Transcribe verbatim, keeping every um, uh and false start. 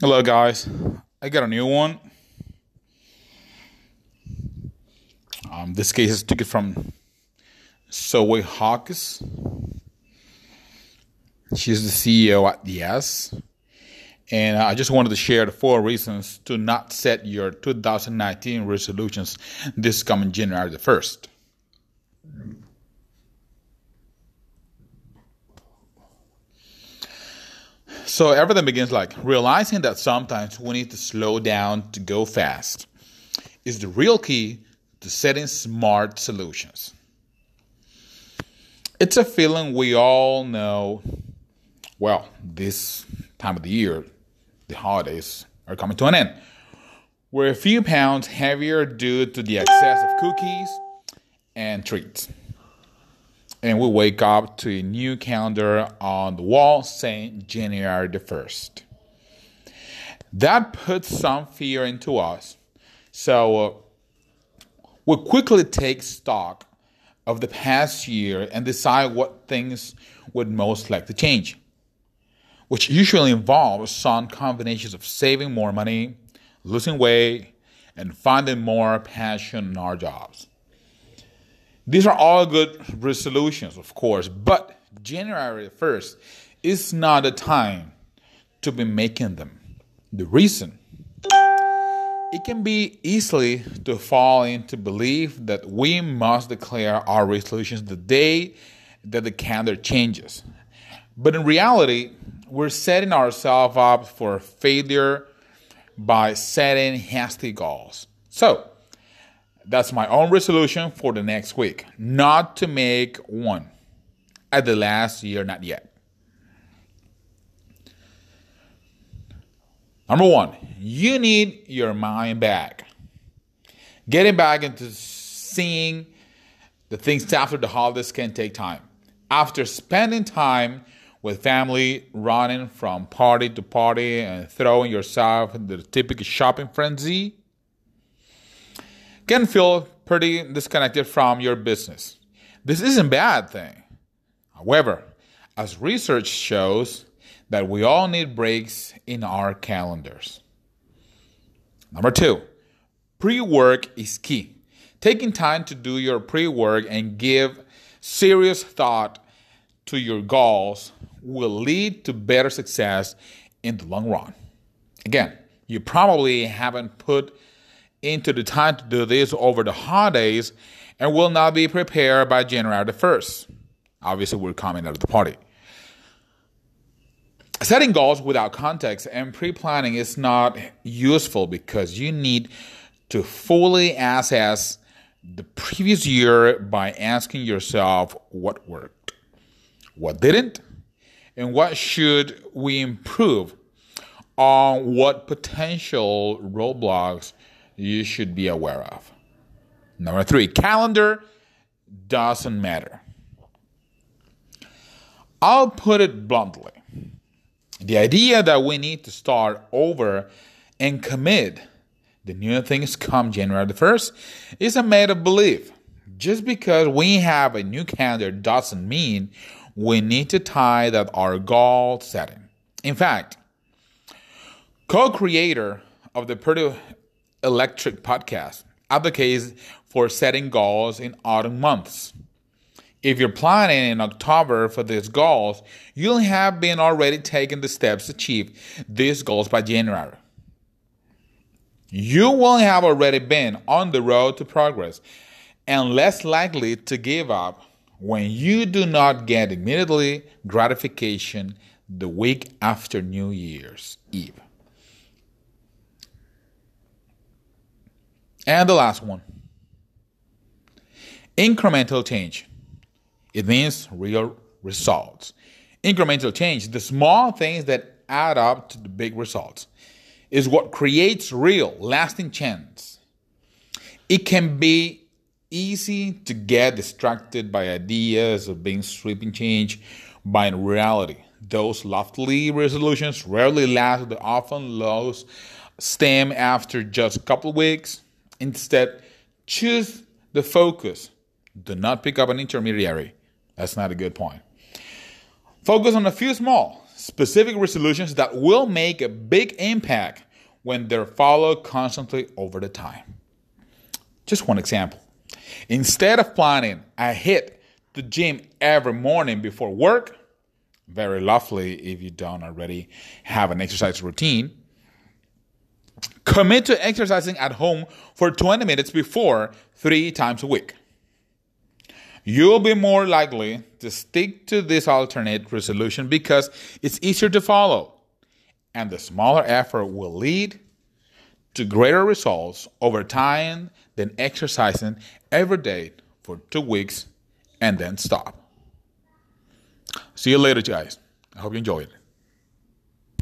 Hello guys, I got a new one. Um, this case is taken from Sophie Hawkes. She's the C E O at D S. And I just wanted to share the four reasons to not set your two thousand nineteen resolutions this coming January the first. So everything begins like realizing that sometimes we need to slow down to go fast is the real key to setting smart solutions. It's a feeling we all know. Well, this time of the year, the holidays are coming to an end. We're a few pounds heavier due to the excess of cookies and treats. And we wake up to a new calendar on the wall saying January the first. That puts some fear into us. So uh, we quickly take stock of the past year and decide what things would most likely change, which usually involves some combinations of saving more money, losing weight, and finding more passion in our jobs. These are all good resolutions, of course, but January first is not a time to be making them. The reason? It can be easily to fall into belief that we must declare our resolutions the day that the calendar changes. But in reality, we're setting ourselves up for failure by setting hasty goals. So, that's my own resolution for the next week. Not to make one. At the last year, not yet. Number one, you need your mind back. Getting back into seeing the things after the holidays can take time. After spending time with family, running from party to party and throwing yourself into the typical shopping frenzy, can feel pretty disconnected from your business. This isn't a bad thing. However, as research shows that we all need breaks in our calendars. Number two, pre-work is key. Taking time to do your pre-work and give serious thought to your goals will lead to better success in the long run. Again, you probably haven't put into the time to do this over the holidays and will not be prepared by January the first. Obviously, we're coming out of the party. Setting goals without context and pre-planning is not useful because you need to fully assess the previous year by asking yourself what worked, what didn't, and what should we improve on, what potential roadblocks you should be aware of. Number three, calendar doesn't matter. I'll put it bluntly. The idea that we need to start over and commit the new things come January the first is a made-up belief. Just because we have a new calendar doesn't mean we need to tie that our goal setting. In fact, co-creator of the Purdue Electric Podcast advocates for setting goals in autumn months. If you're planning in October for these goals, you'll have been already taking the steps to achieve these goals by January. You will have already been on the road to progress and less likely to give up when you do not get immediately gratification the week after New Year's Eve. And the last one, incremental change. It means real results. Incremental change, the small things that add up to the big results, is what creates real, lasting change. It can be easy to get distracted by ideas of being sweeping change, but in reality, those lofty resolutions rarely last. They often lose steam after just a couple of weeks. Instead, choose the focus. Do not pick up an intermediary. That's not a good point. Focus on a few small, specific resolutions that will make a big impact when they're followed constantly over the time. Just one example. Instead of planning, I hit the gym every morning before work. Very lovely if you don't already have an exercise routine. Commit to exercising at home for twenty minutes before three times a week. You'll be more likely to stick to this alternate resolution because it's easier to follow, and the smaller effort will lead to greater results over time than exercising every day for two weeks and then stop. See you later, guys. I hope you enjoyed it.